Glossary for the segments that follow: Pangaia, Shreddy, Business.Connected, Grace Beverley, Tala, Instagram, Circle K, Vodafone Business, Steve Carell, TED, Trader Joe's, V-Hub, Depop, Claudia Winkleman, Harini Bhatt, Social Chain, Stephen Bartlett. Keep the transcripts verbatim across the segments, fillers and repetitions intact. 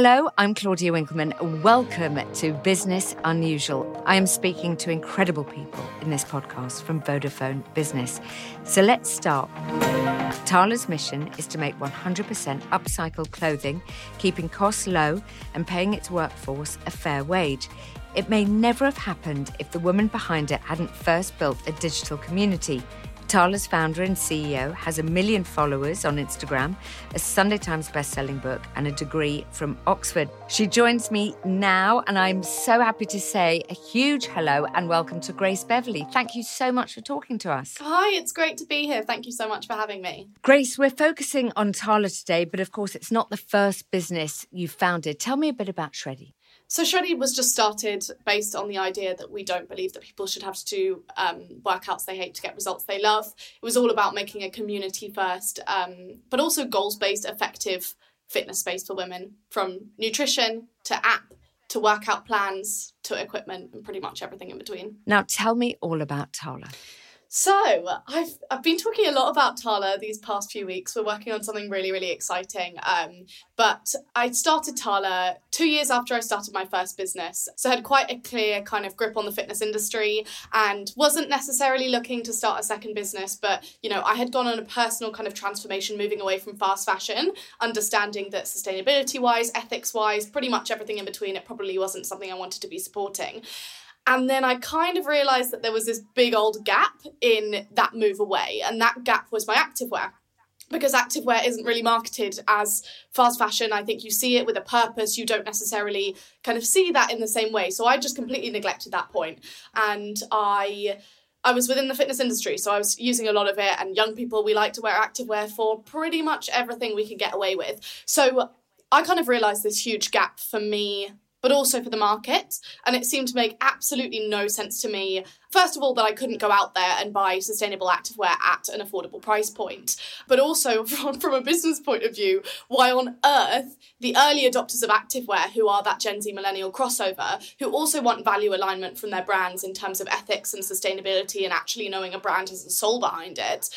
Hello, I'm Claudia Winkleman. Welcome to Business Unusual. I am speaking to incredible people in this podcast from Vodafone Business. So let's start. Tala's mission is to make one hundred percent upcycled clothing, keeping costs low and paying its workforce a fair wage. It may never have happened if the woman behind it hadn't first built a digital community. Tala's founder and C E O has a million followers on Instagram, a Sunday Times bestselling book, and a degree from Oxford. She joins me now, and I'm so happy to say a huge hello and welcome to Grace Beverley. Thank you so much for talking to us. Hi, it's great to be here. Thank you so much for having me. Grace, we're focusing on Tala today, but of course it's not the first business you founded. Tell me a bit about Shreddy. So Shreddy was just started based on the idea that we don't believe that people should have to do um, workouts they hate to get results they love. It was all about making a community first, um, but also goals-based, effective fitness space for women, from nutrition to app to workout plans to equipment and pretty much everything in between. Now tell me all about Tala. So I've I've been talking a lot about Tala these past few weeks. We're working on something really, really exciting. Um, but I started Tala two years after I started my first business. So I had quite a clear kind of grip on the fitness industry and wasn't necessarily looking to start a second business. But, you know, I had gone on a personal kind of transformation, moving away from fast fashion, understanding that sustainability-wise, ethics-wise, pretty much everything in between, it probably wasn't something I wanted to be supporting. And then I kind of realised that there was this big old gap in that move away. And that gap was my activewear, because activewear isn't really marketed as fast fashion. I think you see it with a purpose. You don't necessarily kind of see that in the same way. So I just completely neglected that point. And I... I was within the fitness industry, so I was using a lot of it. And young people, we like to wear activewear for pretty much everything we can get away with. So I kind of realised this huge gap for me, but also for the market. And it seemed to make absolutely no sense to me, first of all, that I couldn't go out there and buy sustainable activewear at an affordable price point. But also from, from a business point of view, why on earth the early adopters of activewear, who are that Gen Z millennial crossover, who also want value alignment from their brands in terms of ethics and sustainability and actually knowing a brand has a soul behind it,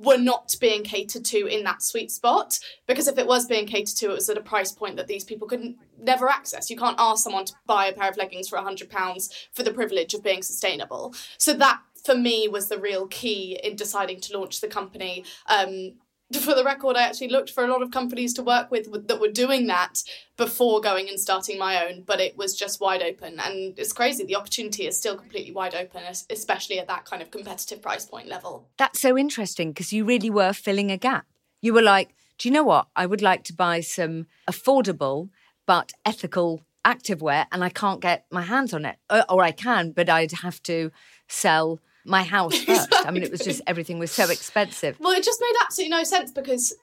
were not being catered to in that sweet spot. Because if it was being catered to, it was at a price point that these people couldn't never access. You can't ask someone to buy a pair of leggings for one hundred pounds for the privilege of being sustainable. So that, for me, was the real key in deciding to launch the company. Um, for the record, I actually looked for a lot of companies to work with that were doing that before going and starting my own, but it was just wide open. And it's crazy, the opportunity is still completely wide open, especially at that kind of competitive price point level. That's so interesting, because you really were filling a gap. You were like, do you know what? I would like to buy some affordable but ethical activewear, and I can't get my hands on it. Or, or I can, but I'd have to sell my house first. Exactly. I mean, it was just, everything was so expensive. Well, it just made absolutely no sense, because,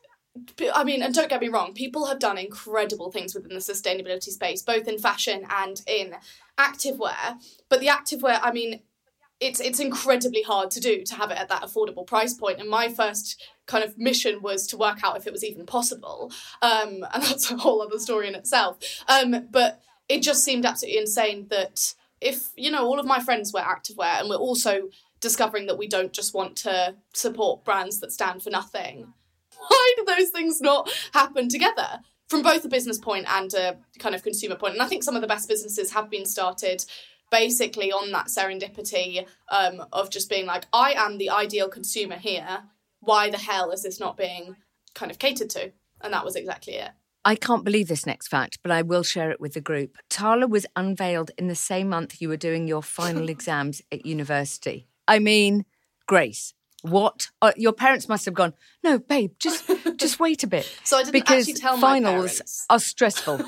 I mean, and don't get me wrong, people have done incredible things within the sustainability space, both in fashion and in activewear. But the activewear, I mean, it's it's incredibly hard to do, to have it at that affordable price point. And my first kind of mission was to work out if it was even possible. Um, and that's a whole other story in itself. Um, but it just seemed absolutely insane that if, you know, all of my friends wear activewear, and we're also discovering that we don't just want to support brands that stand for nothing, why do those things not happen together? From both a business point and a kind of consumer point. And I think some of the best businesses have been started basically on that serendipity um, of just being like, I am the ideal consumer here. Why the hell is this not being kind of catered to? And that was exactly it. I can't believe this next fact, but I will share it with the group. Tala was unveiled in the same month you were doing your final exams at university. I mean, Grace, what? Uh, your parents must have gone, no, babe, just just wait a bit. So I didn't actually tell my parents. Because finals are stressful.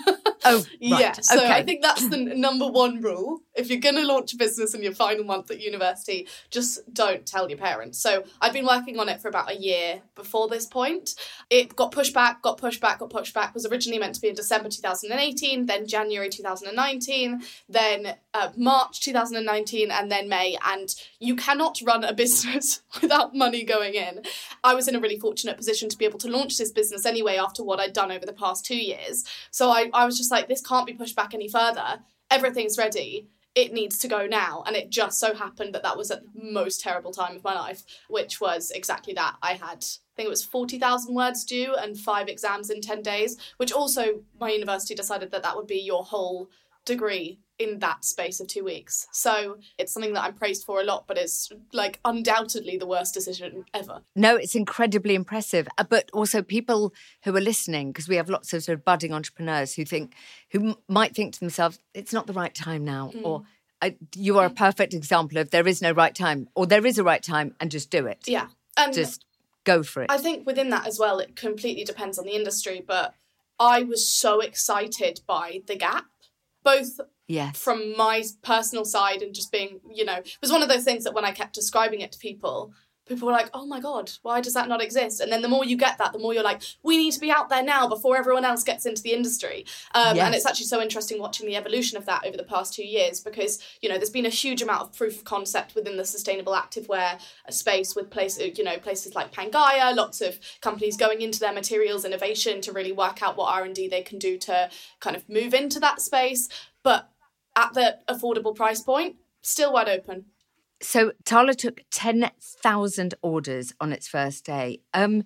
Oh, right. Yeah, so okay. I think that's the number one rule. If you're going to launch a business in your final month at university, just don't tell your parents. So I'd been working on it for about a year before this point. It got pushed back, got pushed back, got pushed back. It was originally meant to be in December two thousand eighteen, then January two thousand nineteen, then uh, March two thousand nineteen, and then May. And you cannot run a business without money going in. I was in a really fortunate position to be able to launch this business anyway after what I'd done over the past two years. So I, I was just like, this can't be pushed back any further. Everything's ready. it needs to go now. And it just so happened that that was at the most terrible time of my life, which was exactly that. I had, I think it was forty thousand words due and five exams in ten days, which also my university decided that that would be your whole degree in that space of two weeks. So it's something that I'm praised for a lot, but it's like undoubtedly the worst decision ever. No, it's incredibly impressive. But also people who are listening, because we have lots of sort of budding entrepreneurs who think, who might think to themselves, it's not the right time now, mm. or you are a perfect example of there is no right time, or there is a right time and just do it. Yeah. Um, just go for it. I think within that as well, it completely depends on the industry, but I was so excited by the gap, both yes. from my personal side and just being, you know, it was one of those things that when I kept describing it to people, people were like, oh my God, why does that not exist? And then the more you get that, the more you're like, we need to be out there now before everyone else gets into the industry. Um, yes. And it's actually so interesting watching the evolution of that over the past two years because, you know, there's been a huge amount of proof of concept within the sustainable activewear space with places, you know, places like Pangaia, lots of companies going into their materials innovation to really work out what R and D they can do to kind of move into that space. But at the affordable price point, still wide open. So Tala took ten thousand orders on its first day. Um,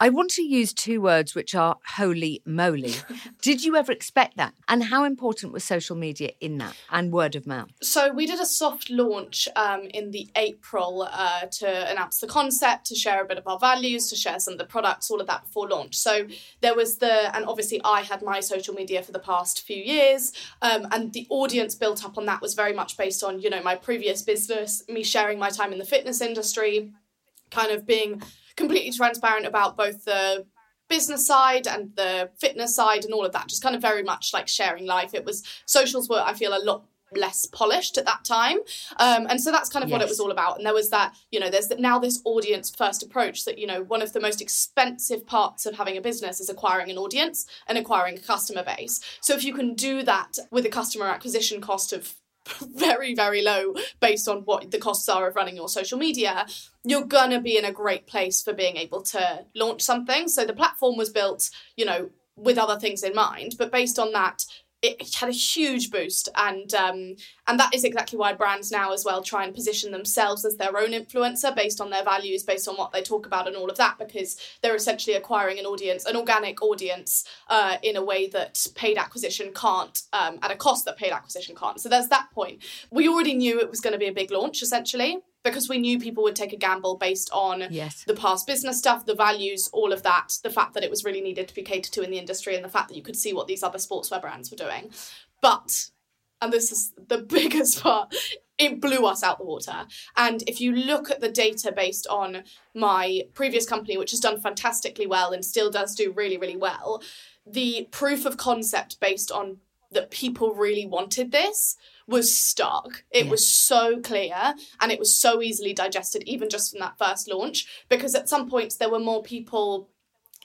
I want to use two words which are holy moly. Did you ever expect that? And how important was social media in that and word of mouth? So we did a soft launch um, in the April uh, to announce the concept, to share a bit of our values, to share some of the products, all of that before launch. So there was the, and obviously I had my social media for the past few years um, and the audience built up on that was very much based on, you know, my previous business, me sharing my time in the fitness industry, kind of being completely transparent about both the business side and the fitness side and all of that, just kind of very much like sharing life. It was, socials were, I feel, a lot less polished at that time. Um, and so that's kind of yes. what it was all about. And there was that, you know, there's now this audience first approach that, you know, one of the most expensive parts of having a business is acquiring an audience and acquiring a customer base. So if you can do that with a customer acquisition cost of very, very low based on what the costs are of running your social media, you're going to be in a great place for being able to launch something. So the platform was built, you know, with other things in mind, but based on that, it had a huge boost. And um, and that is exactly why brands now as well try and position themselves as their own influencer based on their values, based on what they talk about and all of that, because they're essentially acquiring an audience, an organic audience uh, in a way that paid acquisition can't, um, at a cost that paid acquisition can't. So there's that point. We already knew it was going to be a big launch, essentially, because we knew people would take a gamble based on yes. the past business stuff, the values, all of that, the fact that it was really needed to be catered to in the industry and the fact that you could see what these other sportswear brands were doing. But, and this is the biggest part, it blew us out the water. And if you look at the data based on my previous company, which has done fantastically well and still does do really, really well, the proof of concept based on that people really wanted this was stark. It yeah. was so clear and it was so easily digested, even just from that first launch, because at some points there were more people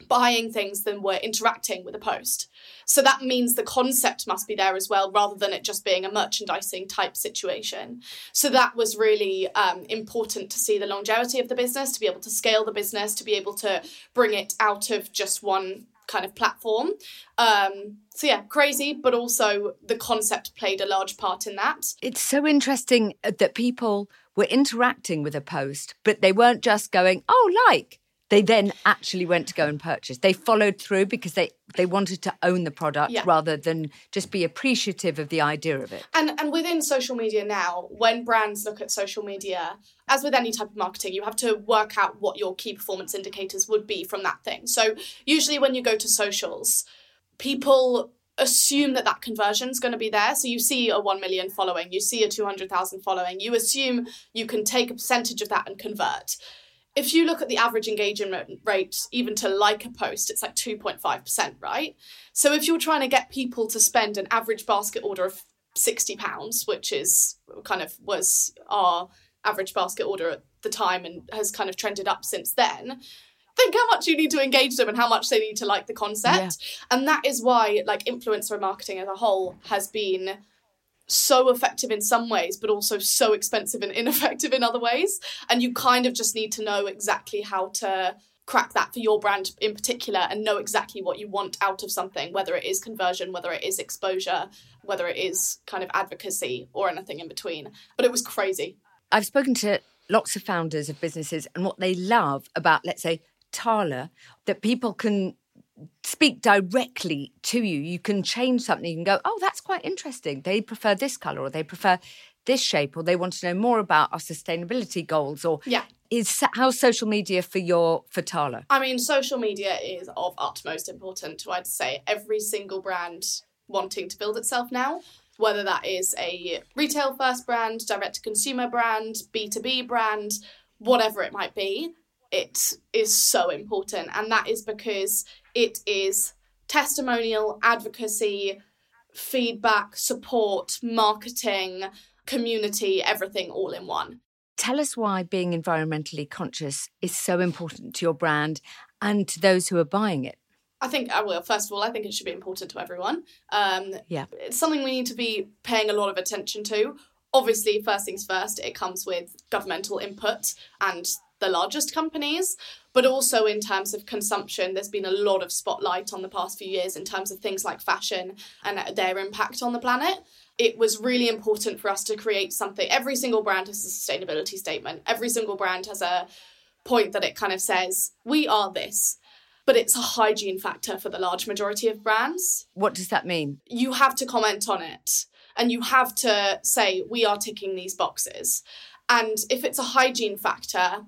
buying things than were interacting with a post. So that means the concept must be there as well, rather than it just being a merchandising type situation. So that was really um, important to see the longevity of the business, to be able to scale the business, to be able to bring it out of just one kind of platform. Um, so yeah, crazy, but also the concept played a large part in that. It's so interesting that people were interacting with a post, but they weren't just going, oh, like. They then actually went to go and purchase. They followed through because they, they wanted to own the product yeah. rather than just be appreciative of the idea of it. And and within social media now, when brands look at social media, as with any type of marketing, you have to work out what your key performance indicators would be from that thing. So usually when you go to socials, people assume that that conversion is going to be there. So you see a one million following, you see a two hundred thousand following, you assume you can take a percentage of that and convert. If you look at the average engagement rate, even to like a post, it's like two point five percent, right? So if you're trying to get people to spend an average basket order of sixty pounds, which is kind of was our average basket order at the time and has kind of trended up since then, think how much you need to engage them and how much they need to like the concept. Yeah. And that is why like influencer marketing as a whole has been so effective in some ways, but also so expensive and ineffective in other ways. And you kind of just need to know exactly how to crack that for your brand in particular and know exactly what you want out of something, whether it is conversion, whether it is exposure, whether it is kind of advocacy or anything in between. But it was crazy. I've spoken to lots of founders of businesses, and what they love about, let's say, Tala, that people can speak directly to you. You can change something. You can go, oh, that's quite interesting. They prefer this colour, or they prefer this shape, or they want to know more about our sustainability goals, or yeah. Is how's social media for your for Tala? I mean, social media is of utmost importance to, I'd say, every single brand wanting to build itself now, whether that is a retail first brand, direct to consumer brand, B two B brand, whatever it might be. It is so important, and that is because it is testimonial, advocacy, feedback, support, marketing, community, everything all in one. Tell us why being environmentally conscious is so important to your brand and to those who are buying it. I think, well, first of all, I think it should be important to everyone. Um, yeah. It's something we need to be paying a lot of attention to. Obviously, first things first, it comes with governmental input and the largest companies, but also in terms of consumption, there's been a lot of spotlight on the past few years in terms of things like fashion and their impact on the planet. It was really important for us to create something. Every single brand has a sustainability statement. Every single brand has a point that it kind of says, we are this. But it's a hygiene factor for the large majority of brands. What does that mean? You have to comment on it, and you have to say, we are ticking these boxes. And if it's a hygiene factor,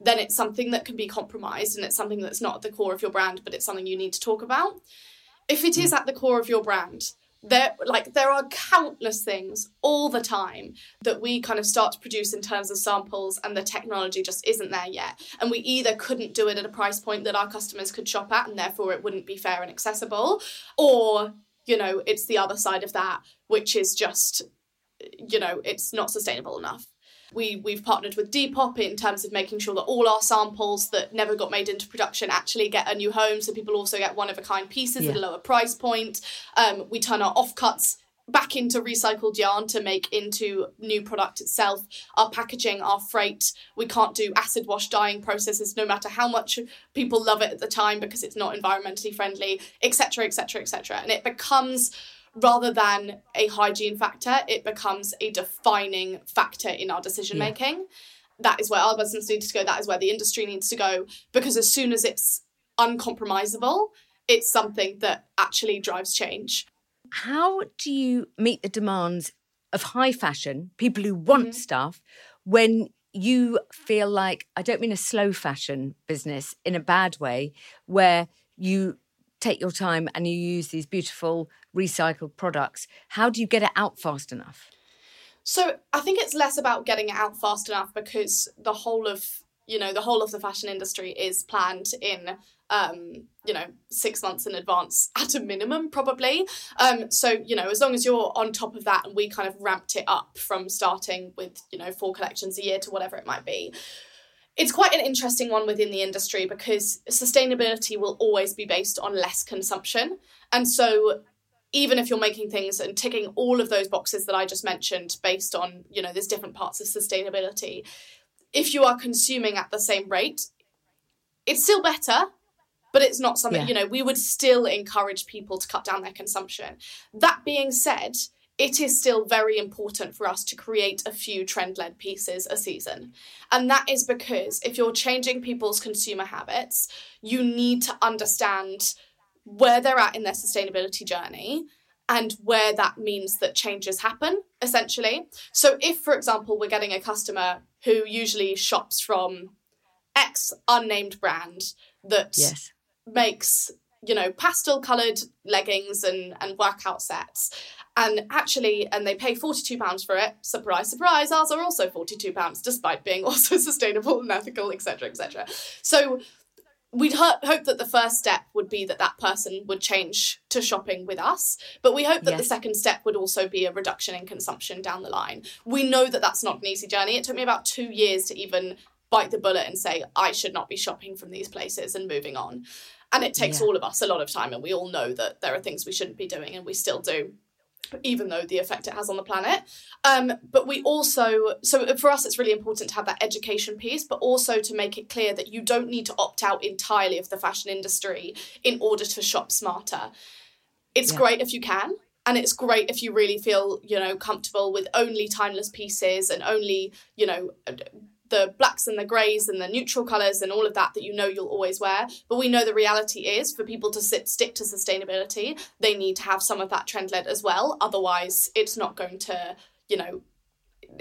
then it's something that can be compromised, and it's something that's not at the core of your brand, but it's something you need to talk about. If it is at the core of your brand, there like there are countless things all the time that we kind of start to produce in terms of samples, and the technology just isn't there yet. And we either couldn't do it at a price point that our customers could shop at, and therefore it wouldn't be fair and accessible, or, you know, it's the other side of that, which is just, you know, it's not sustainable enough. We, we've partnered with Depop in terms of making sure that all our samples that never got made into production actually get a new home. So people also get one-of-a-kind pieces yeah. at a lower price point. Um, we turn our offcuts back into recycled yarn to make into new product itself. Our packaging, our freight, we can't do acid wash dyeing processes no matter how much people love it at the time because it's not environmentally friendly, et cetera, et cetera, et cetera. And it becomes... rather than a hygiene factor, it becomes a defining factor in our decision-making. Yeah. That is where our business needs to go. That is where the industry needs to go. Because as soon as it's uncompromisable, it's something that actually drives change. How do you meet the demands of high fashion, people who want mm-hmm. stuff, when you feel like, I don't mean a slow fashion business in a bad way, where you... take your time and you use these beautiful recycled products? How do you get it out fast enough? So I think it's less about getting it out fast enough, because the whole of, you know, the whole of the fashion industry is planned in, um, you know, six months in advance at a minimum, probably. Um, so, you know, as long as you're on top of that, and we kind of ramped it up from starting with, you know, four collections a year to whatever it might be. It's quite an interesting one within the industry, because sustainability will always be based on less consumption. And so even if you're making things and ticking all of those boxes that I just mentioned based on, you know, there's different parts of sustainability, if you are consuming at the same rate, it's still better, but it's not something, yeah. you know, we would still encourage people to cut down their consumption. That being said, it is still very important for us to create a few trend-led pieces a season. And that is because if you're changing people's consumer habits, you need to understand where they're at in their sustainability journey and where that means that changes happen, essentially. So if, for example, we're getting a customer who usually shops from X unnamed brand that yes. makes, you know, pastel-coloured leggings and, and workout sets... And actually, and they pay forty-two pounds for it. Surprise, surprise, ours are also forty-two pounds, despite being also sustainable and ethical, et cetera, et cetera. So we'd ho- hope that the first step would be that that person would change to shopping with us. But we hope that yes. the second step would also be a reduction in consumption down the line. We know that that's not an easy journey. It took me about two years to even bite the bullet and say, I should not be shopping from these places and moving on. And it takes yeah. all of us a lot of time. And we all know that there are things we shouldn't be doing, and we still do. even though the effect it has on the planet. Um, but we also, so for us, it's really important to have that education piece, but also to make it clear that you don't need to opt out entirely of the fashion industry in order to shop smarter. It's yeah. great if you can. And it's great if you really feel, you know, comfortable with only timeless pieces and only, you know, the blacks and the greys and the neutral colours and all of that that you know you'll always wear. But we know the reality is for people to sit, stick to sustainability, they need to have some of that trend led as well. Otherwise, it's not going to, you know,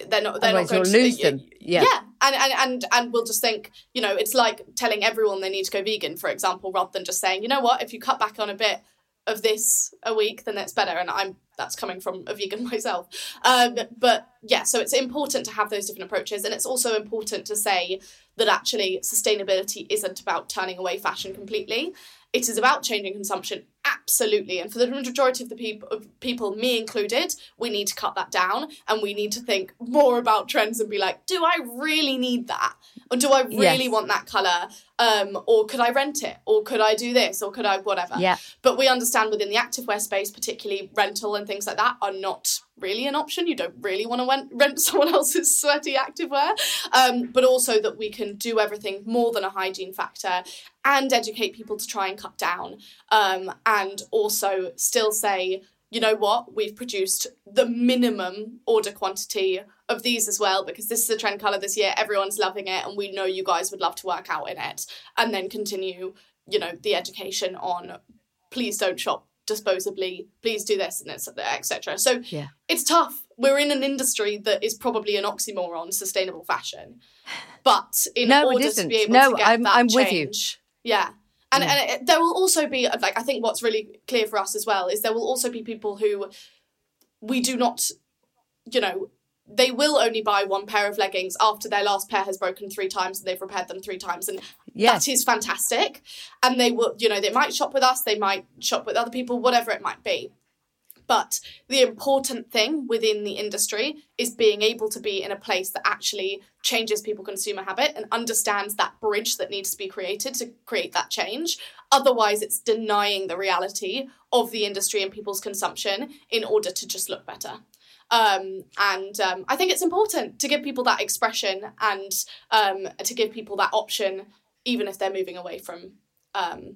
they're not they're Otherwise not going to lose them. Yeah. yeah. And, and and and we'll just think, you know, it's like telling everyone they need to go vegan, for example, rather than just saying, you know what, if you cut back on a bit of this a week, then that's better. And I'm that's coming from a vegan myself. Um, but yeah, so it's important to have those different approaches. And it's also important to say that actually sustainability isn't about turning away fashion completely. It is about changing consumption. Absolutely. And for the majority of the people, of people, me included, we need to cut that down and we need to think more about trends and be like, do I really need that? Or do I really yes. want that colour? Um, or could I rent it? Or could I do this? Or could I whatever? Yeah. But we understand within the activewear space, particularly rental and things like that are not really an option. You don't really want to rent someone else's sweaty activewear. Um, but also that we can do everything more than a hygiene factor and educate people to try and cut down. Um, and also still say, you know what, we've produced the minimum order quantity of these as well, because this is a trend colour this year, everyone's loving it, and we know you guys would love to work out in it. And then continue, you know, the education on please don't shop disposably, please do this, and et cetera. So yeah. it's tough. We're in an industry that is probably an oxymoron, sustainable fashion. But in no, order to be able no, to get I'm, that I'm change, with you. yeah. And, yeah. and it, there will also be, like, I think what's really clear for us as well is there will also be people who we do not, you know, they will only buy one pair of leggings after their last pair has broken three times and they've repaired them three times. And yes. that is fantastic. And they will, you know, they might shop with us, they might shop with other people, whatever it might be. But the important thing within the industry is being able to be in a place that actually changes people consumer habit and understands that bridge that needs to be created to create that change. Otherwise, it's denying the reality of the industry and people's consumption in order to just look better. Um, and um, I think it's important to give people that expression and um, to give people that option, even if they're moving away from um,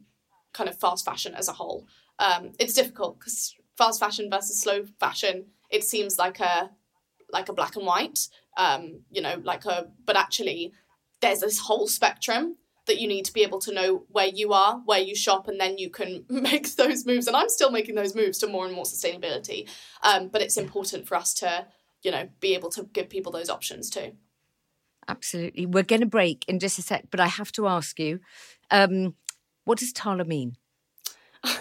kind of fast fashion as a whole. Um, it's difficult because fast fashion versus slow fashion, it seems like a like a black and white, um, you know, like a, but actually there's this whole spectrum that you need to be able to know where you are, where you shop, and then you can make those moves. And I'm still making those moves to more and more sustainability. Um, but it's important for us to, you know, be able to give people those options too. Absolutely. We're going to break in just a sec, but I have to ask you, um, what does Tala mean?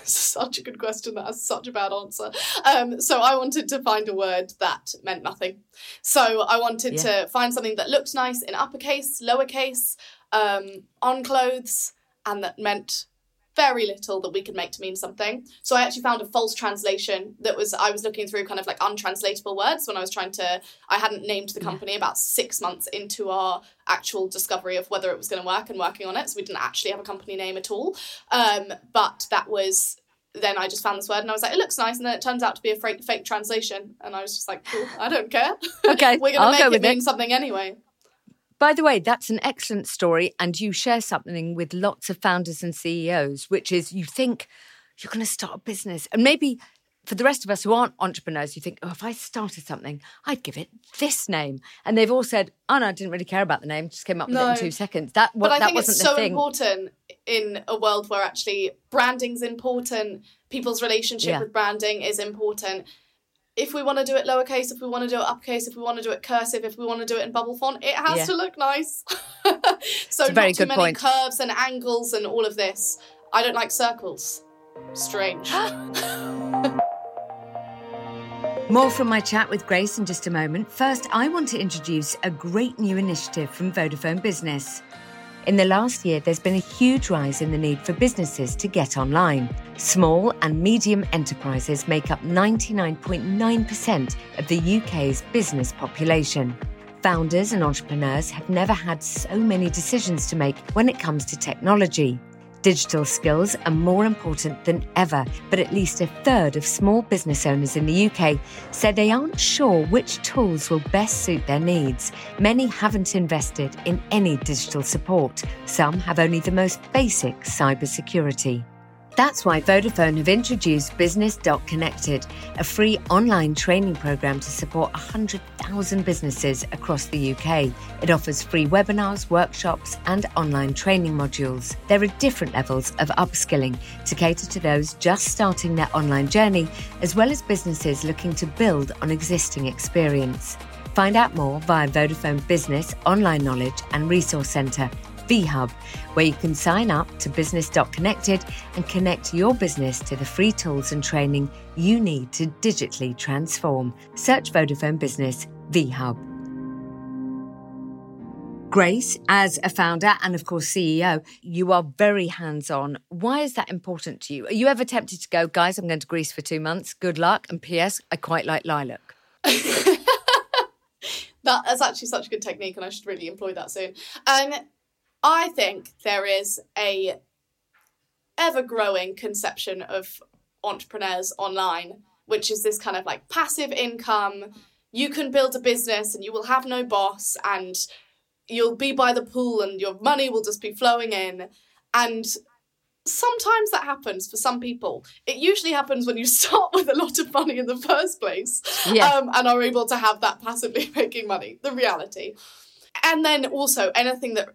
Such a good question. That has such a bad answer. Um, so I wanted to find a word that meant nothing. So I wanted yeah. to find something that looked nice in uppercase, lowercase, um, on clothes, and that meant very little that we could make to mean something. So I actually found a false translation that was, I was looking through kind of like untranslatable words when I was trying to, I hadn't named the company yeah. about six months into our actual discovery of whether it was going to work and working on it. So we didn't actually have a company name at all. Um, but that was, then I just found this word and I was like, it looks nice. And then it turns out to be a fake, fake translation. And I was just like, cool, I don't care. Okay, We're going to make it mean it. something anyway. By the way, that's an excellent story, and you share something with lots of founders and C E Os, which is you think you're going to start a business. And maybe for the rest of us who aren't entrepreneurs, you think, oh, if I started something, I'd give it this name. And they've all said, oh, no, I didn't really care about the name, just came up with no. it in two seconds. That, what, but I that think wasn't it's so thing. important in a world where actually branding's important, people's relationship yeah. with branding is important. If we want to do it lowercase, if we want to do it uppercase, if we want to do it cursive, if we want to do it in bubble font, it has yeah. to look nice. So very not too many point. curves and angles and all of this. I don't like circles. Strange. More from my chat with Grace in just a moment. First, I want to introduce a great new initiative from Vodafone Business. In the last year, there's been a huge rise in the need for businesses to get online. Small and medium enterprises make up ninety-nine point nine percent of the U K's business population. Founders and entrepreneurs have never had so many decisions to make when it comes to technology. Digital skills are more important than ever, but at least a third of small business owners in the U K say they aren't sure which tools will best suit their needs. Many haven't invested in any digital support. Some have only the most basic cybersecurity. That's why Vodafone have introduced Business.Connected, a free online training programme to support one hundred thousand businesses across the U K. It offers free webinars, workshops and online training modules. There are different levels of upskilling to cater to those just starting their online journey, as well as businesses looking to build on existing experience. Find out more via Vodafone Business Online Knowledge and Resource Centre, V-Hub, where you can sign up to Business.Connected and connect your business to the free tools and training you need to digitally transform. Search Vodafone Business V-Hub. Grace, as a founder and, of course, C E O, you are very hands-on. Why is that important to you? Are you ever tempted to go, guys, I'm going to Greece for two months, good luck, and P S, I quite like lilac? That's actually such a good technique and I should really employ that soon. Um, I think there is a ever-growing conception of entrepreneurs online, which is this kind of like passive income. You can build a business and you will have no boss and you'll be by the pool and your money will just be flowing in. And sometimes that happens for some people. It usually happens when you start with a lot of money in the first place, yeah. um, and are able to have that passively making money, the reality. And then also anything that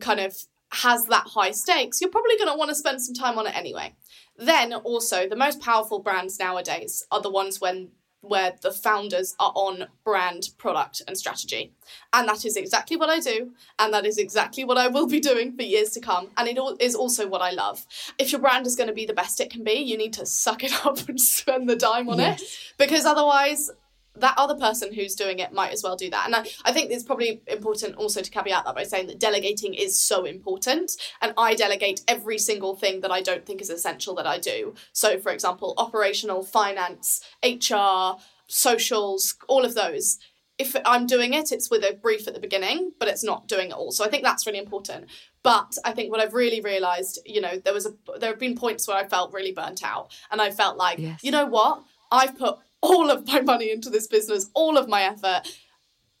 kind of has that high stakes, you're probably going to want to spend some time on it anyway. Then also the most powerful brands nowadays are the ones when where the founders are on brand, product and strategy. And that is exactly what I do. And that is exactly what I will be doing for years to come. And it all is also what I love. If your brand is going to be the best it can be, you need to suck it up and spend the dime on yes. it, because otherwise that other person who's doing it might as well do that. And I, I think it's probably important also to caveat that by saying that delegating is so important. And I delegate every single thing that I don't think is essential that I do. So, for example, operational, finance, H R, socials, all of those. If I'm doing it, it's with a brief at the beginning, but it's not doing it all. So I think that's really important. But I think what I've really realised, you know, there was a, there have been points where I felt really burnt out. And I felt like, yes. you know what? I've put all of my money into this business, all of my effort.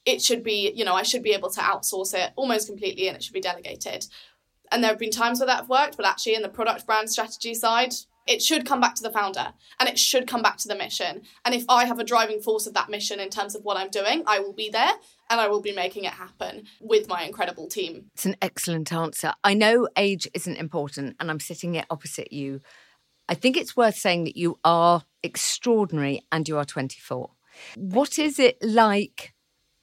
It should be, you know, I should be able to outsource it almost completely and it should be delegated. And there have been times where that have worked, but actually in the product brand strategy side, it should come back to the founder and it should come back to the mission. And if I have a driving force of that mission in terms of what I'm doing, I will be there and I will be making it happen with my incredible team. It's an excellent answer. I know age isn't important and I'm sitting here opposite you. I think it's worth saying that you are extraordinary and you are twenty-four. What is it like?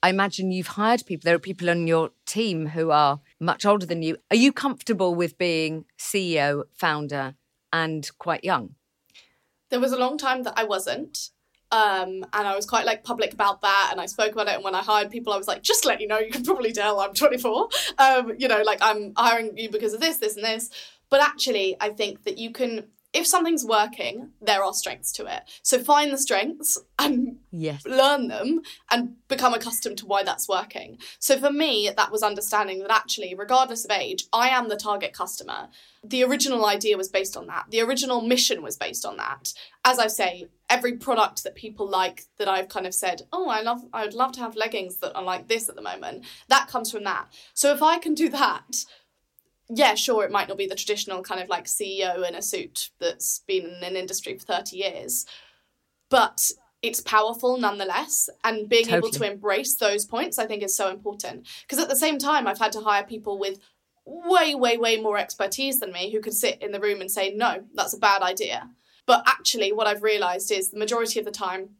I imagine you've hired people. There are people on your team who are much older than you. Are you comfortable with being C E O, founder, and quite young? There was a long time that I wasn't. Um, and I was quite like public about that. And I spoke about it. And when I hired people, I was like, just to let you know, you can probably tell I'm twenty-four. Um, you know, like I'm hiring you because of this, this and this. But actually, I think that you can... If something's working, there are strengths to it. So find the strengths and yes. learn them and become accustomed to why that's working. So for me, that was understanding that actually, regardless of age, I am the target customer. The original idea was based on that. The original mission was based on that. As I say, every product that people like that I've kind of said, oh, I love, I would love to have leggings that are like this at the moment. That comes from that. So if I can do that, yeah, sure, it might not be the traditional kind of like C E O in a suit that's been in an industry for thirty years, but it's powerful nonetheless. And being totally. Able to embrace those points, I think, is so important. Because at the same time, I've had to hire people with way, way, way more expertise than me who can sit in the room and say, no, that's a bad idea. But actually, what I've realised is the majority of the time,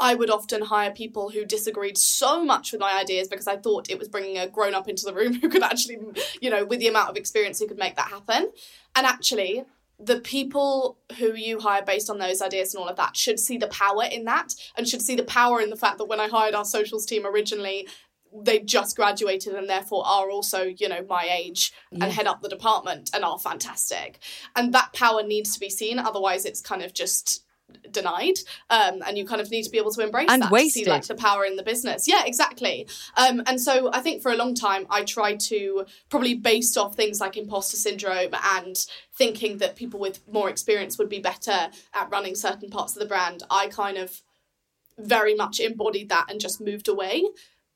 I would often hire people who disagreed so much with my ideas because I thought it was bringing a grown-up into the room who could actually, you know, with the amount of experience who could make that happen. And actually, the people who you hire based on those ideas and all of that should see the power in that and should see the power in the fact that when I hired our socials team originally, they just graduated and therefore are also, you know, my age and yeah. head up the department and are fantastic. And that power needs to be seen. Otherwise, it's kind of just... denied, um, and you kind of need to be able to embrace and that wasted. To see like the power in the business. Yeah, exactly. Um, and so I think for a long time I tried to probably based off things like imposter syndrome and thinking that people with more experience would be better at running certain parts of the brand. I kind of very much embodied that and just moved away.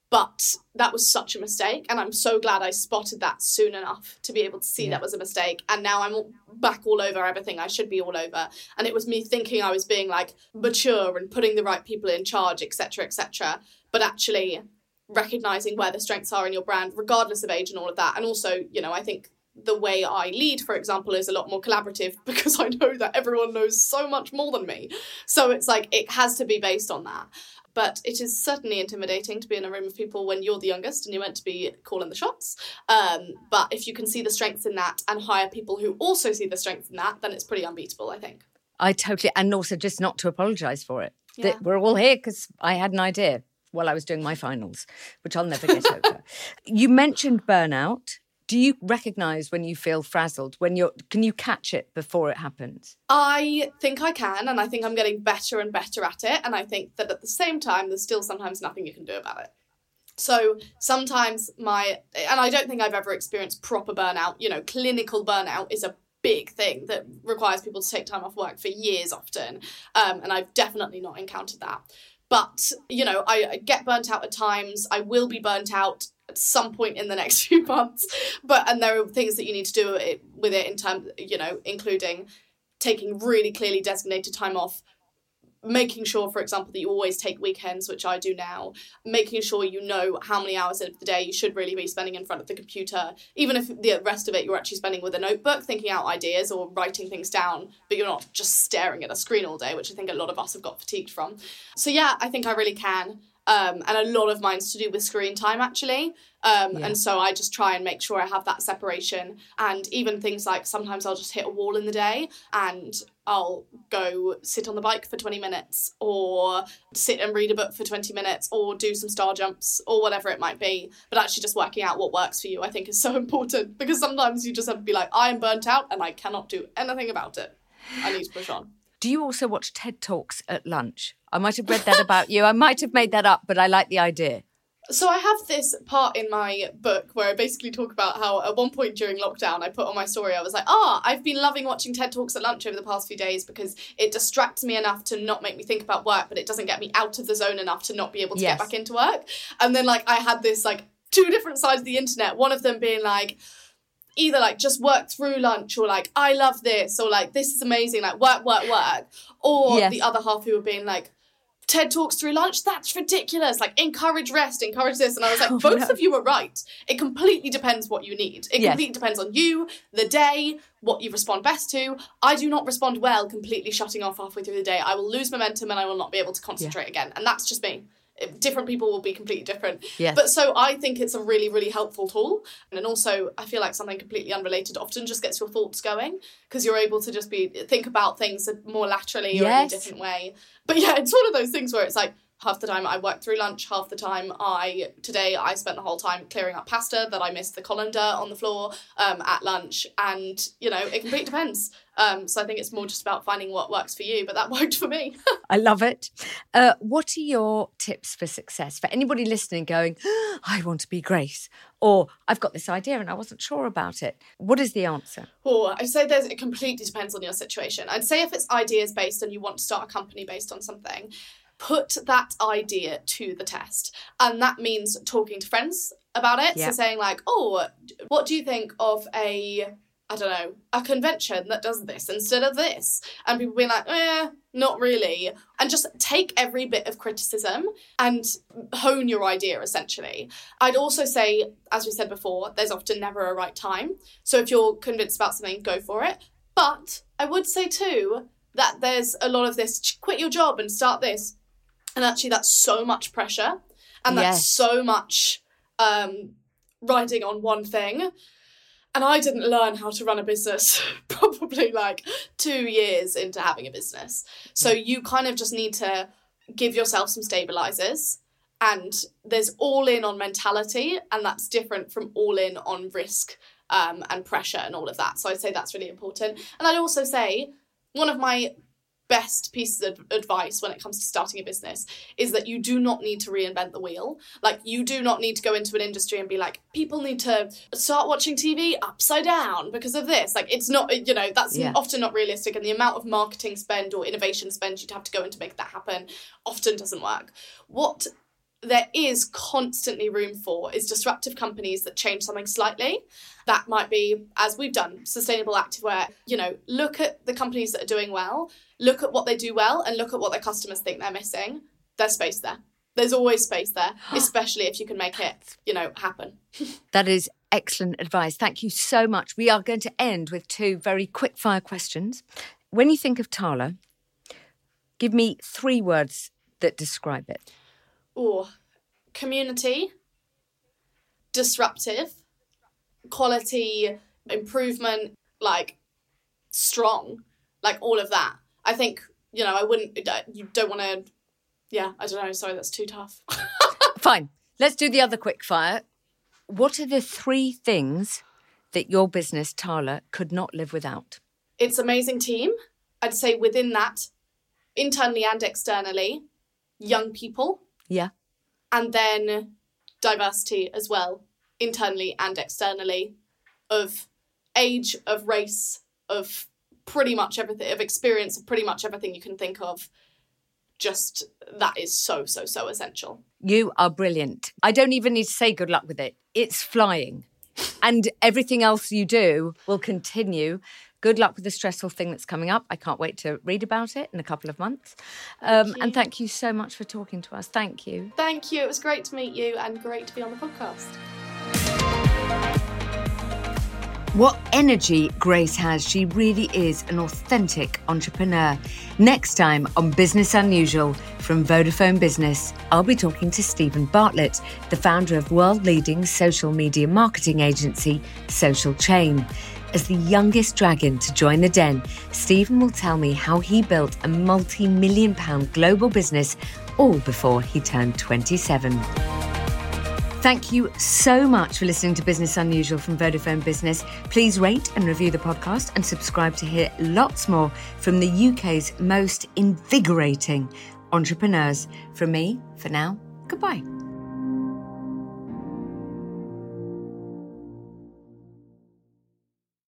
But that was such a mistake. And I'm so glad I spotted that soon enough to be able to see yeah. that was a mistake. And now I'm all back all over everything I should be all over. And it was me thinking I was being like mature and putting the right people in charge, et cetera, et cetera. But actually recognizing where the strengths are in your brand, regardless of age and all of that. And also, you know, I think the way I lead, for example, is a lot more collaborative because I know that everyone knows so much more than me. So it's like it has to be based on that. But it is certainly intimidating to be in a room of people when you're the youngest and you're meant to be calling the shots. Um, but if you can see the strengths in that and hire people who also see the strengths in that, then it's pretty unbeatable, I think. I totally, and also just not to apologise for it. Yeah. That we're all here because I had an idea while I was doing my finals, which I'll never get over. You mentioned burnout. Do you recognise when you feel frazzled? When you're, can you catch it before it happens? I think I can, and I think I'm getting better and better at it. And I think that at the same time, there's still sometimes nothing you can do about it. So sometimes my, and I don't think I've ever experienced proper burnout. You know, clinical burnout is a big thing that requires people to take time off work for years often. Um, and I've definitely not encountered that. But, you know, I, I get burnt out at times. I will be burnt out at some point in the next few months. But, and there are things that you need to do it, with it in terms, you know, including taking really clearly designated time off, making sure, for example, that you always take weekends, which I do now, making sure you know how many hours of the day you should really be spending in front of the computer, even if the rest of it you're actually spending with a notebook, thinking out ideas or writing things down, but you're not just staring at a screen all day, which I think a lot of us have got fatigued from. So yeah, I think I really can. Um, and a lot of mine's to do with screen time, actually. Um, yeah. And so I just try and make sure I have that separation. And even things like sometimes I'll just hit a wall in the day and I'll go sit on the bike for twenty minutes or sit and read a book for twenty minutes or do some star jumps or whatever it might be. But actually just working out what works for you, I think, is so important, because sometimes you just have to be like, I am burnt out and I cannot do anything about it. I need to push on. Do you also watch TED Talks at lunch? I might have read that about you. I might have made that up, but I like the idea. So I have this part in my book where I basically talk about how at one point during lockdown, I put on my story, I was like, ah, oh, I've been loving watching TED Talks at lunch over the past few days because it distracts me enough to not make me think about work, but it doesn't get me out of the zone enough to not be able to yes. get back into work. And then like I had this like two different sides of the internet, one of them being like, either like just work through lunch or like, I love this or like, this is amazing, like work, work, work. Or yes. the other half who were being like, TED Talks through lunch, that's ridiculous, like encourage rest, encourage this. And I was like, oh, both no. of you are right. It completely depends what you need. It yes. completely depends on you, the day, what you respond best to. I do not respond well completely shutting off halfway through the day. I will lose momentum and I will not be able to concentrate yeah. again. And that's just me. Different people will be completely different. Yes. But so I think it's a really, really helpful tool. And then also I feel like something completely unrelated often just gets your thoughts going because you're able to just be think about things more laterally yes. or in a different way. But yeah, it's one of those things where it's like half the time I work through lunch, half the time I, today I spent the whole time clearing up pasta that I missed the colander on the floor um, at lunch. And, you know, it completely depends. Um, so I think it's more just about finding what works for you, but that worked for me. I love it. Uh, what are your tips for success? For anybody listening going, oh, I want to be Grace, or I've got this idea and I wasn't sure about it. What is the answer? Oh, I'd say there's, it completely depends on your situation. I'd say if it's ideas based and you want to start a company based on something, put that idea to the test. And that means talking to friends about it. Yeah. So saying like, oh, what do you think of a, I don't know, a convention that does this instead of this? And people being like, eh, not really. And just take every bit of criticism and hone your idea, essentially. I'd also say, as we said before, there's often never a right time. So if you're convinced about something, go for it. But I would say too, that there's a lot of this, quit your job and start this. And actually that's so much pressure and that's yes. so much um, riding on one thing. And I didn't learn how to run a business probably like two years into having a business. So you kind of just need to give yourself some stabilizers. And there's all in on mentality, and that's different from all in on risk um, and pressure and all of that. So I'd say that's really important. And I'd also say one of my best pieces of advice when it comes to starting a business is that you do not need to reinvent the wheel. Like, you do not need to go into an industry and be like, people need to start watching T V upside down because of this. Like, it's not, you know, that's yeah. often not realistic, and the amount of marketing spend or innovation spend you'd have to go in to make that happen often doesn't work. What there is constantly room for is disruptive companies that change something slightly. That might be, as we've done, sustainable activewear. You know, look at the companies that are doing well, look at what they do well, and look at what their customers think they're missing. There's space there. There's always space there, especially if you can make it, you know, happen. That is excellent advice. Thank you so much. We are going to end with two very quick fire questions. When you think of Tala, give me three words that describe it. Or community, disruptive, quality, improvement, like strong, like all of that. I think, you know, I wouldn't, you don't want to, yeah, I don't know. Sorry, that's too tough. Fine. Let's do the other quick fire. What are the three things that your business, Tala, could not live without? It's amazing team. I'd say within that, internally and externally, young people. Yeah. And then diversity as well, internally and externally, of age, of race, of pretty much everything, of experience, of pretty much everything you can think of. Just that is so, so, so essential. You are brilliant. I don't even need to say good luck with it. It's flying. And everything else you do will continue. Good luck with the stressful thing that's coming up. I can't wait to read about it in a couple of months. Um, thank and thank you so much for talking to us. Thank you. Thank you. It was great to meet you and great to be on the podcast. What energy Grace has. She really is an authentic entrepreneur. Next time on Business Unusual from Vodafone Business, I'll be talking to Stephen Bartlett, the founder of world-leading social media marketing agency, Social Chain. As the youngest dragon to join the den, Stephen will tell me how he built a multi-million pound global business all before he turned twenty-seven. Thank you so much for listening to Business Unusual from Vodafone Business. Please rate and review the podcast and subscribe to hear lots more from the U K's most invigorating entrepreneurs. From me, for now, goodbye.